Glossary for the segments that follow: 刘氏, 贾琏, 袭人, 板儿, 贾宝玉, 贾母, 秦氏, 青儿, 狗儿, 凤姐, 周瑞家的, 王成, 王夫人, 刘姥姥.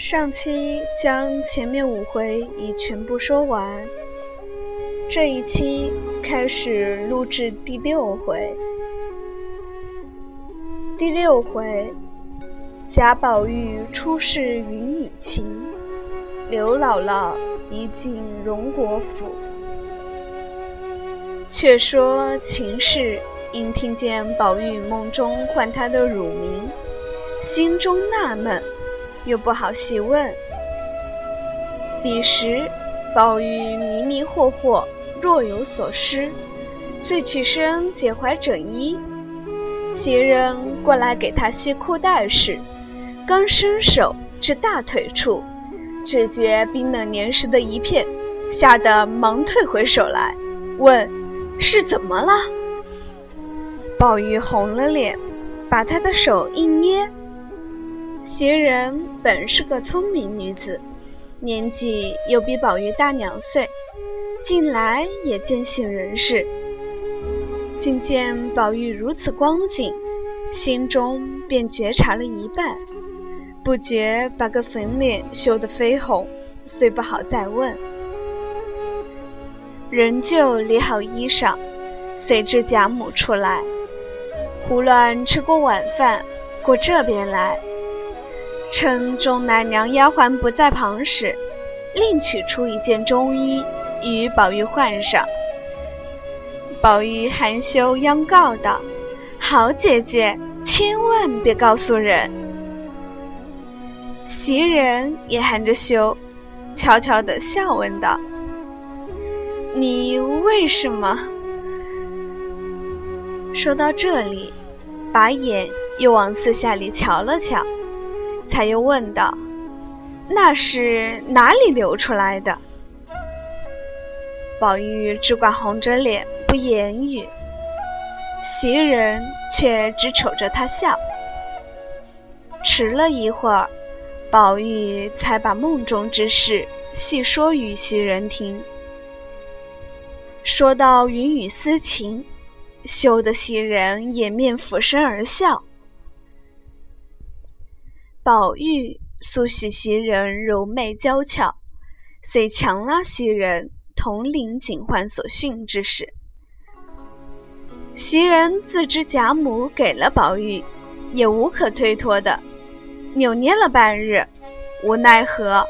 上期将前面5回已全部说完，这一期开始录制第6回。第6回，贾宝玉出仕云雨情，刘姥姥一进荣国府。却说秦氏因听见宝玉梦中唤她的乳名，心中纳闷，又不好细问。彼时宝玉迷迷惑惑，若有所失，遂起身解怀整衣。袭人过来给他系裤带时，刚伸手至大腿处，只觉冰冷黏湿的一片，吓得忙退回手来，问是怎么了。宝玉红了脸，把他的手一捏。袭人本是个聪明女子，年纪又比宝玉大2岁，近来也见省人事。竟见宝玉如此光景，心中便觉察了一半，不觉把个粉脸羞得绯红，虽不好再问，仍旧理好衣裳，随至贾母出来，胡乱吃过晚饭，过这边来，趁众奶娘丫鬟不在旁时，另取出一件中衣与宝玉换上。宝玉含羞央告道：“好姐姐，千万别告诉人。”袭人也含着羞，悄悄地笑问道：“你为什么？”说到这里，把眼又往四下里瞧了瞧，才又问道：“那是哪里流出来的？”宝玉只管红着脸不言语，袭人却只瞅着他笑。迟了一会儿，宝玉才把梦中之事细说与袭人听。说到云雨私情，羞得袭人掩面俯身而笑。宝玉素喜袭人柔媚娇俏，遂强拉袭人统领警幻所训之事。袭人自知贾母给了宝玉，也无可推脱的，扭捏了半日，无奈何，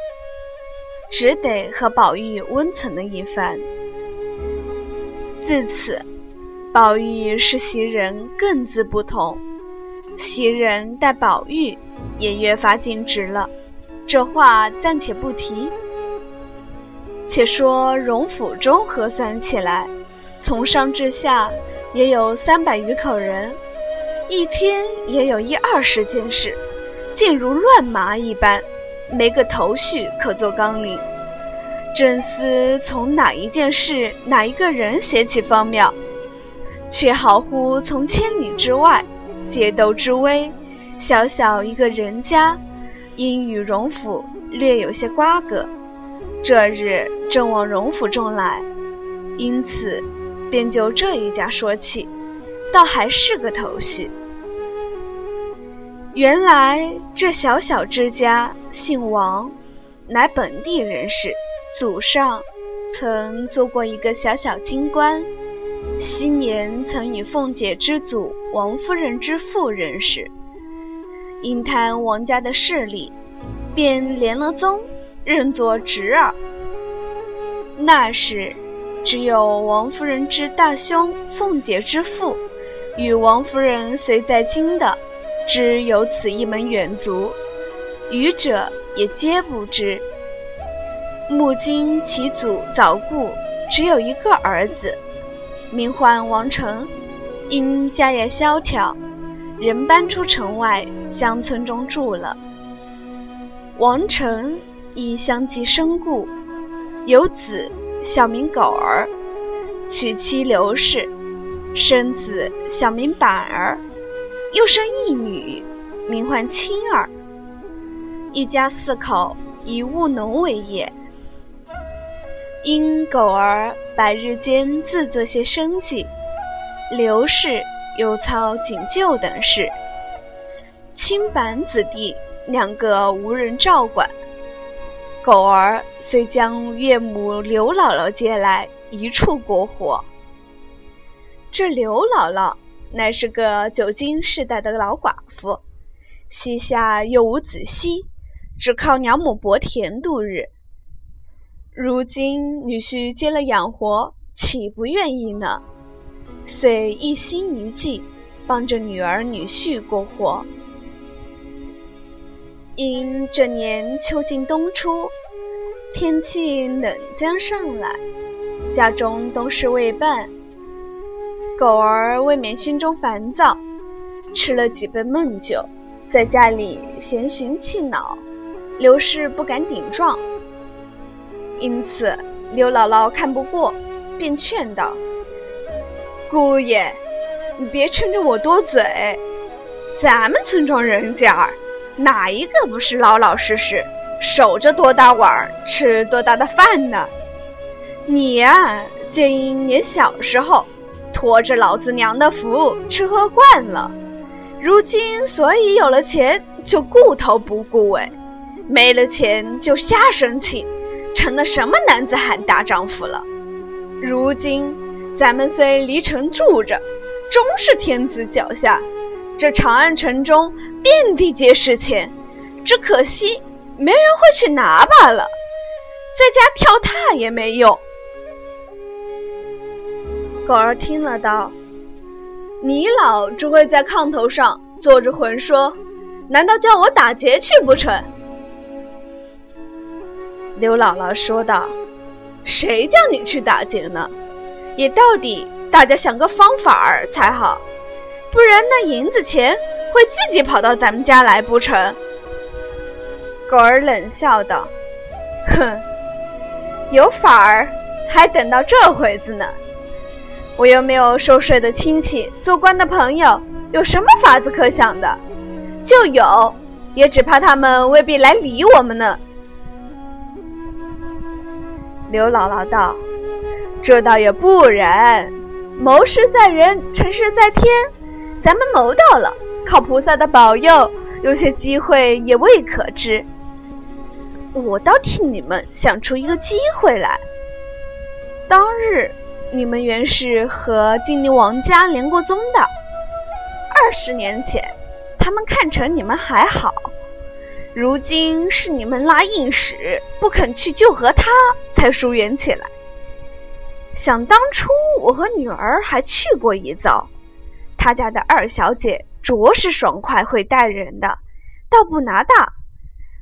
只得和宝玉温存了一番。自此，宝玉是袭人更自不同，袭人待宝玉也越发尽职了，这话暂且不提。且说荣府中核算起来，从上至下也有300余口人，一天也有120件事，竟如乱麻一般，没个头绪可做纲领，正思从哪一件事哪一个人写起方妙，却好乎从千里之外，节斗之危，小小一个人家，因与荣府略有些瓜葛，这日正往荣府中来，因此便就这一家说起，倒还是个头绪。原来这小小之家姓王，乃本地人士，祖上曾做过一个小小京官，昔年曾与凤姐之祖王夫人之父认识，因贪王家的势力，便连了宗，认作侄儿。那时只有王夫人之大兄凤姐之父与王夫人随在京的，只有此一门远族，余者也皆不知。目今其祖早故，只有一个儿子，名唤王成，因家业萧条，人搬出城外乡村中住了。王成亦相继身故，有子小名狗儿，娶妻刘氏，生子小名板儿，又生一女，名唤青儿。一家4口以务农为业，因狗儿白日间自做些生计，刘氏又操警救等事，青板子弟2个无人照管，狗儿遂将岳母刘姥姥接来，一处过活。这刘姥姥乃是个久经世代的老寡妇，膝下又无子息，只靠娘母薄田度日。如今女婿接了养活，岂不愿意呢？遂一心一计，帮着女儿女婿过活。因这年秋尽冬初，天气冷将上来，家中冬事未办，狗儿未免心中烦躁，吃了几杯闷酒，在家里闲寻气恼，刘氏不敢顶撞。因此刘姥姥看不过，便劝道：“姑爷，你别趁着我多嘴，咱们村庄人家哪一个不是老老实实守着多大碗吃多大的饭呢？你啊，皆因年小时候驮着老子娘的福吃喝惯了，如今所以有了钱就顾头不顾尾，没了钱就瞎生气，成了什么男子汉大丈夫了。如今咱们虽离城住着，终是天子脚下，这长安城中遍地皆是钱，只可惜没人会去拿罢了，在家跳踏也没用。”狗儿听了道：“你老只会在炕头上坐着浑说，难道叫我打劫去不成？”刘姥姥说道：“谁叫你去打劫呢？也到底大家想个方法儿才好，不然那银子钱会自己跑到咱们家来不成？”狗儿冷笑道：“哼，有法儿还等到这回子呢？我又没有受税的亲戚，做官的朋友，有什么法子可想的？就有，也只怕他们未必来理我们呢。”刘姥姥道：“这倒也不然，谋事在人，成事在天，咱们谋到了，靠菩萨的保佑，有些机会也未可知。我倒替你们想出一个机会来。当日你们原是和金陵王家联过宗的，20年前他们看成你们还好，如今是你们拉硬使，不肯去救和他，才疏远起来。想当初我和女儿还去过一遭，他家的二小姐着实爽快会待人的，倒不拿大。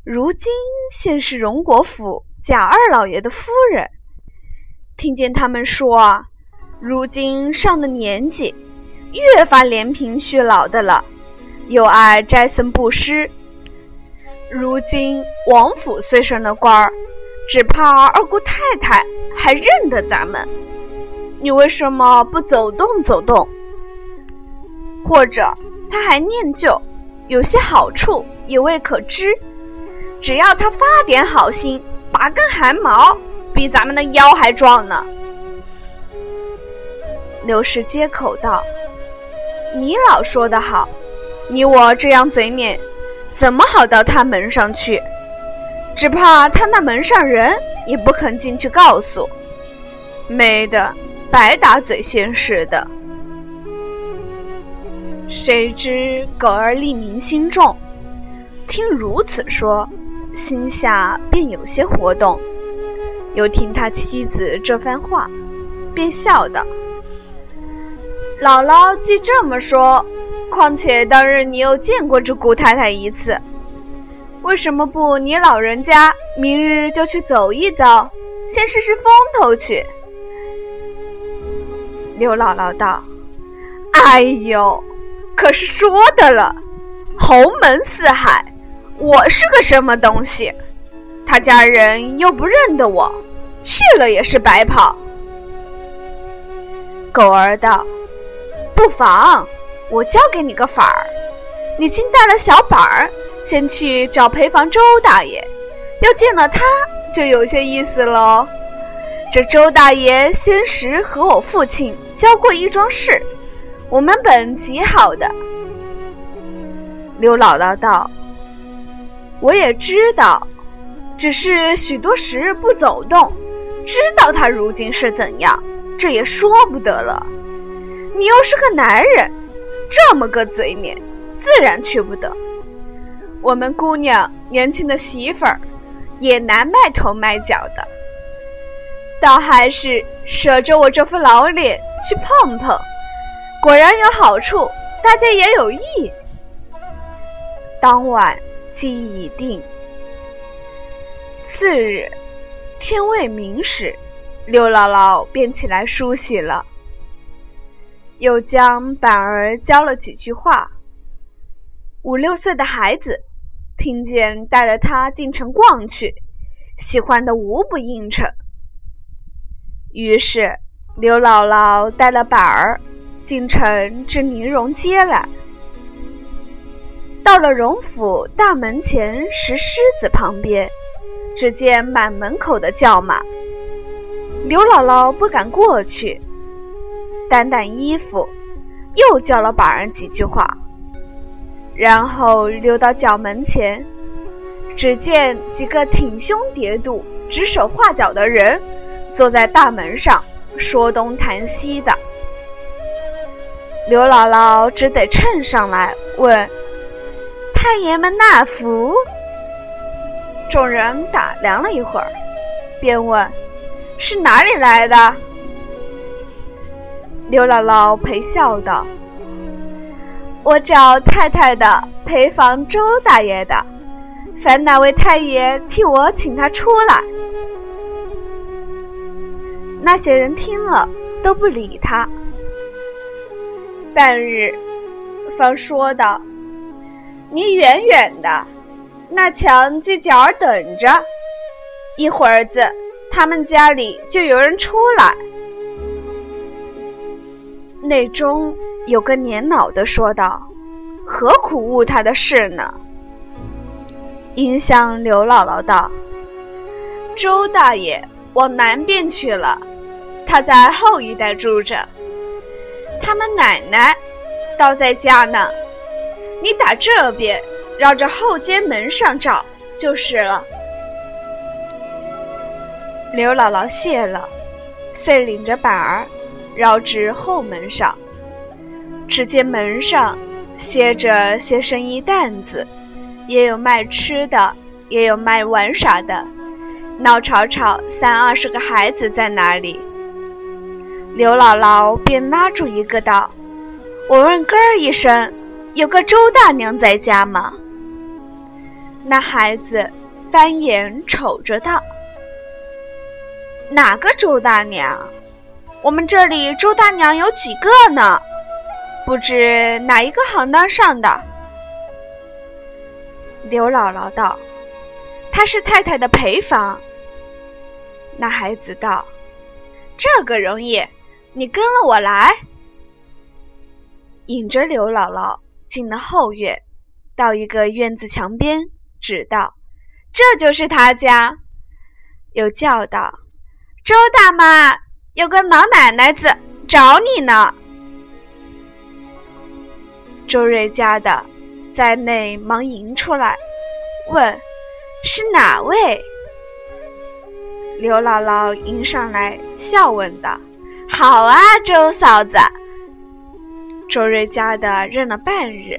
如今现是荣国府贾二老爷的夫人，听见他们说啊，如今上了年纪，越发怜贫恤老的了，又爱斋僧布施。如今王府虽升了官儿，只怕二姑太太还认得咱们，你为什么不走动走动？或者他还念旧，有些好处也未可知，只要他发点好心，拔根汗毛，比咱们的腰还壮呢。”刘氏接口道：“你老说得好，你我这样嘴脸，怎么好到他门上去？只怕他那门上人也不肯进去告诉，没的白打嘴现实的。”谁知狗儿利民心重，听如此说，心下便有些活动，又听他妻子这番话，便笑道：“姥姥既这么说，况且当日你又见过这顾太太一次，为什么不你老人家明日就去走一遭，先试试风头去？”刘姥姥道：“哎呦，可是说的了，侯门四海，我是个什么东西？他家人又不认得我，去了也是白跑。”狗儿道：“不妨，我教给你个法儿。你今带了小板儿，先去找陪房周大爷，要见了他就有些意思喽。这周大爷先时和我父亲交过一桩事，我们本极好的。”刘姥姥道：“我也知道，只是许多时日不走动，知道他如今是怎样，这也说不得了。你又是个男人，这么个嘴脸，自然去不得。我们姑娘年轻的媳妇儿，也难卖头卖脚的，倒还是舍着我这副老脸去碰碰，果然有好处，大家也有益。当晚既已定，次日天未明时，刘姥姥便起来梳洗了，又将板儿教了几句话。5、6岁的孩子听见带着他进城逛去，喜欢的无不应承。于是刘姥姥带了板儿进城至宁荣街来，到了荣府大门前石狮子旁边，只见满门口的叫骂。刘姥姥不敢过去，掸掸衣服，又叫了板儿几句话，然后溜到角门前，只见几个挺胸叠肚、指手画脚的人坐在大门上，说东谈西的。刘姥姥只得趁上来问：“太爷们纳福？”众人打量了一会儿，便问：“是哪里来的？”刘姥姥陪笑道：“我找太太的陪房周大爷的，烦哪位太爷替我请他出来。”那些人听了都不理他。半日，方说道：“你远远的，那墙犄角等着，一会儿子他们家里就有人出来。”内中有个年老的说道：“何苦误他的事呢？”因向刘姥姥道：“周大爷往南边去了，他在后一带住着，他们奶奶倒在家呢，你打这边绕着后街门上找就是了。”刘姥姥谢了，遂领着板儿绕至后门上，只见门上歇着些生衣担子，也有卖吃的，也有卖玩耍的，闹吵吵30-20个孩子在哪里。刘姥姥便拉住一个道：“我问哥儿一声，有个周大娘在家吗？”那孩子翻眼瞅着道：“哪个周大娘？我们这里周大娘有几个呢？不知哪一个行当上的？”刘姥姥道：“她是太太的陪房。”那孩子道：“这个容易，你跟了我来。”引着刘姥姥进了后院，到一个院子墙边，指道：“这就是他家。”又叫道：“周大妈，有个老奶奶子找你呢。”周瑞家的在内忙迎出来，问：“是哪位？”刘姥姥迎上来笑问道：“好啊，周嫂子。”周瑞家的认了半日，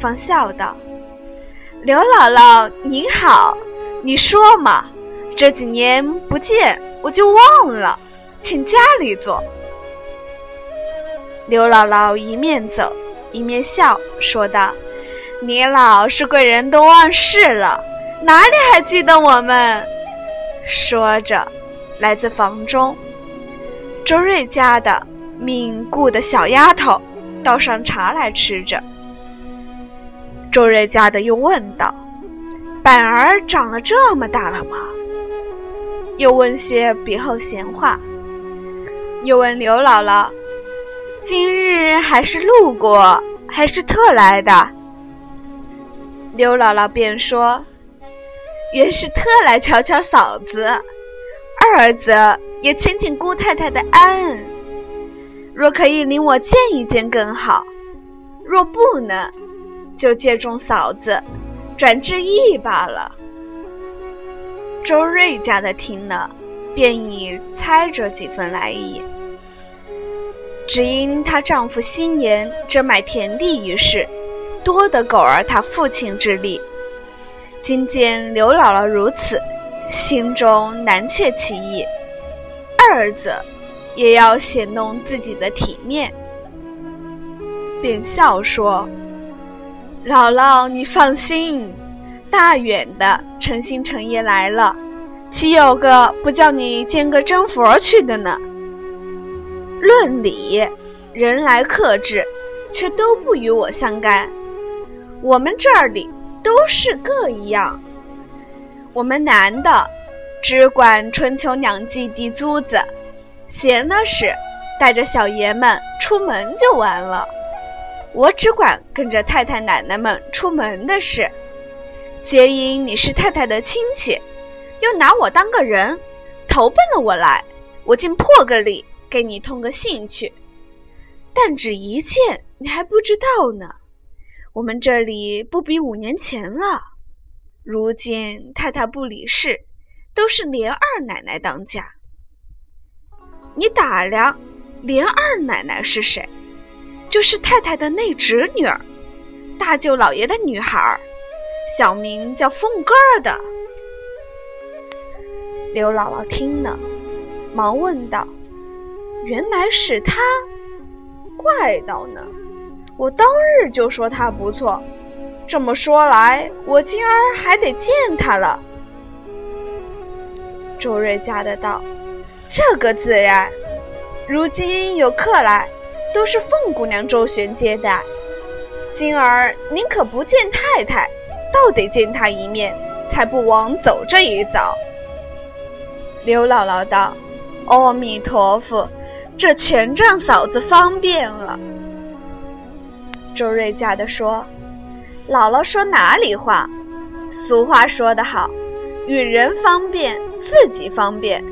方笑道：“刘姥姥您好，你说嘛，这几年不见我就忘了，请家里坐。”刘姥姥一面走一面笑说道：“你老是贵人都忘事了，哪里还记得我们？”说着来自房中，周瑞家的命雇的小丫头倒上茶来吃着。周瑞家的又问道：“板儿长了这么大了吗？”又问些别后闲话，又问刘姥姥今日还是路过，还是特来的。刘姥姥便说：“原是特来瞧瞧嫂子，二儿子也请请姑太太的安，若可以领我见一见更好，若不能，就借重嫂子转致意罢了。”周瑞家的听了，便已猜着几分来意。只因她丈夫新言这买田地一事，多得狗儿她父亲之力。今见刘姥姥如此，心中难却其意。二则也要显弄自己的体面，便笑说：“姥姥，你放心，大远的诚心诚意来了，岂有个不叫你见个真佛去的呢？”论理，人来克制，却都不与我相干。我们这里都是各一样。我们男的只管春秋两季地租子，闲的是带着小爷们出门就完了。我只管跟着太太奶奶们出门的事。皆因你是太太的亲戚，又拿我当个人，投奔了我来，我竟破个例给你通个兴趣。但只一件你还不知道呢，我们这里不比5年前了。如今太太不理事，都是连二奶奶当家。你打量连二奶奶是谁？就是太太的内侄女儿，大舅老爷的女孩，小名叫凤哥儿的。刘姥姥听了，忙问道：“原来是她，怪道呢，我当日就说她不错，这么说来，我今儿还得见她了。”周瑞家的道：“这个自然，如今有客来，都是凤姑娘周旋接待，今儿您可不见太太，倒得见她一面，才不枉走这一遭。”刘姥姥道：“阿弥陀佛，这全仗嫂子方便了。”周瑞家的说：“姥姥说哪里话？俗话说得好，与人方便，自己方便。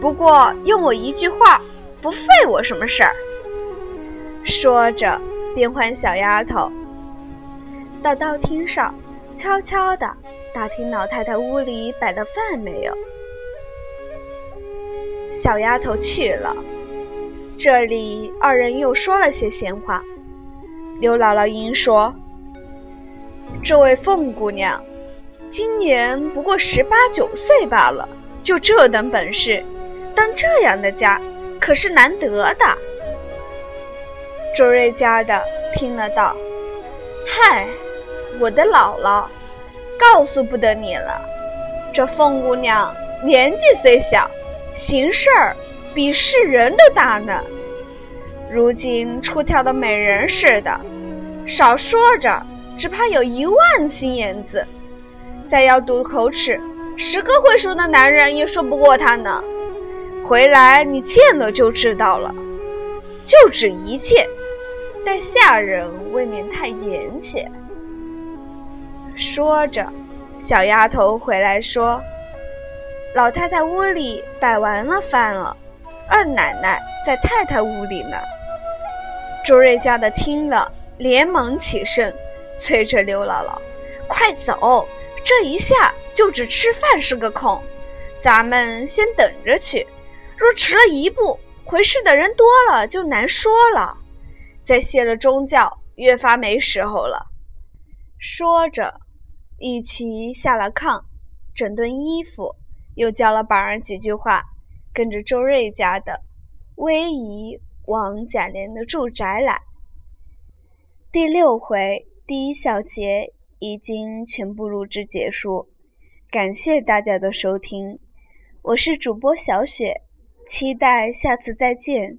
不过用我一句话，不费我什么事儿。”说着便唤小丫头到道厅上，悄悄地打听老太太屋里摆了饭没有。小丫头去了，这里二人又说了些闲话。刘姥姥因说：“这位凤姑娘今年不过18、19岁罢了，就这等本事，当这样的家可是难得的。”周瑞家的听了道：“嗨，我的姥姥，告诉不得你了。这凤姑娘年纪虽小，行事儿比世人的大呢。如今出挑的美人似的，少说着只怕有1万心眼子，再要赌口齿，10个会说的男人也说不过她呢。回来你见了就知道了。就只一件，但下人未免太严些。”说着，小丫头回来说：“老太太屋里摆完了饭了，二奶奶在太太屋里呢。”周瑞家的听了，连忙起身，催着刘姥姥：“快走，这一下就只吃饭是个空，咱们先等着去，若迟了一步，回事的人多了就难说了，再泄了宗教越发没时候了。”说着一起下了炕，整顿衣服，又教了板儿几句话，跟着周瑞家的威仪往贾琏的住宅来。第6回第1小节已经全部录制结束，感谢大家的收听，我是主播小雪，期待下次再见。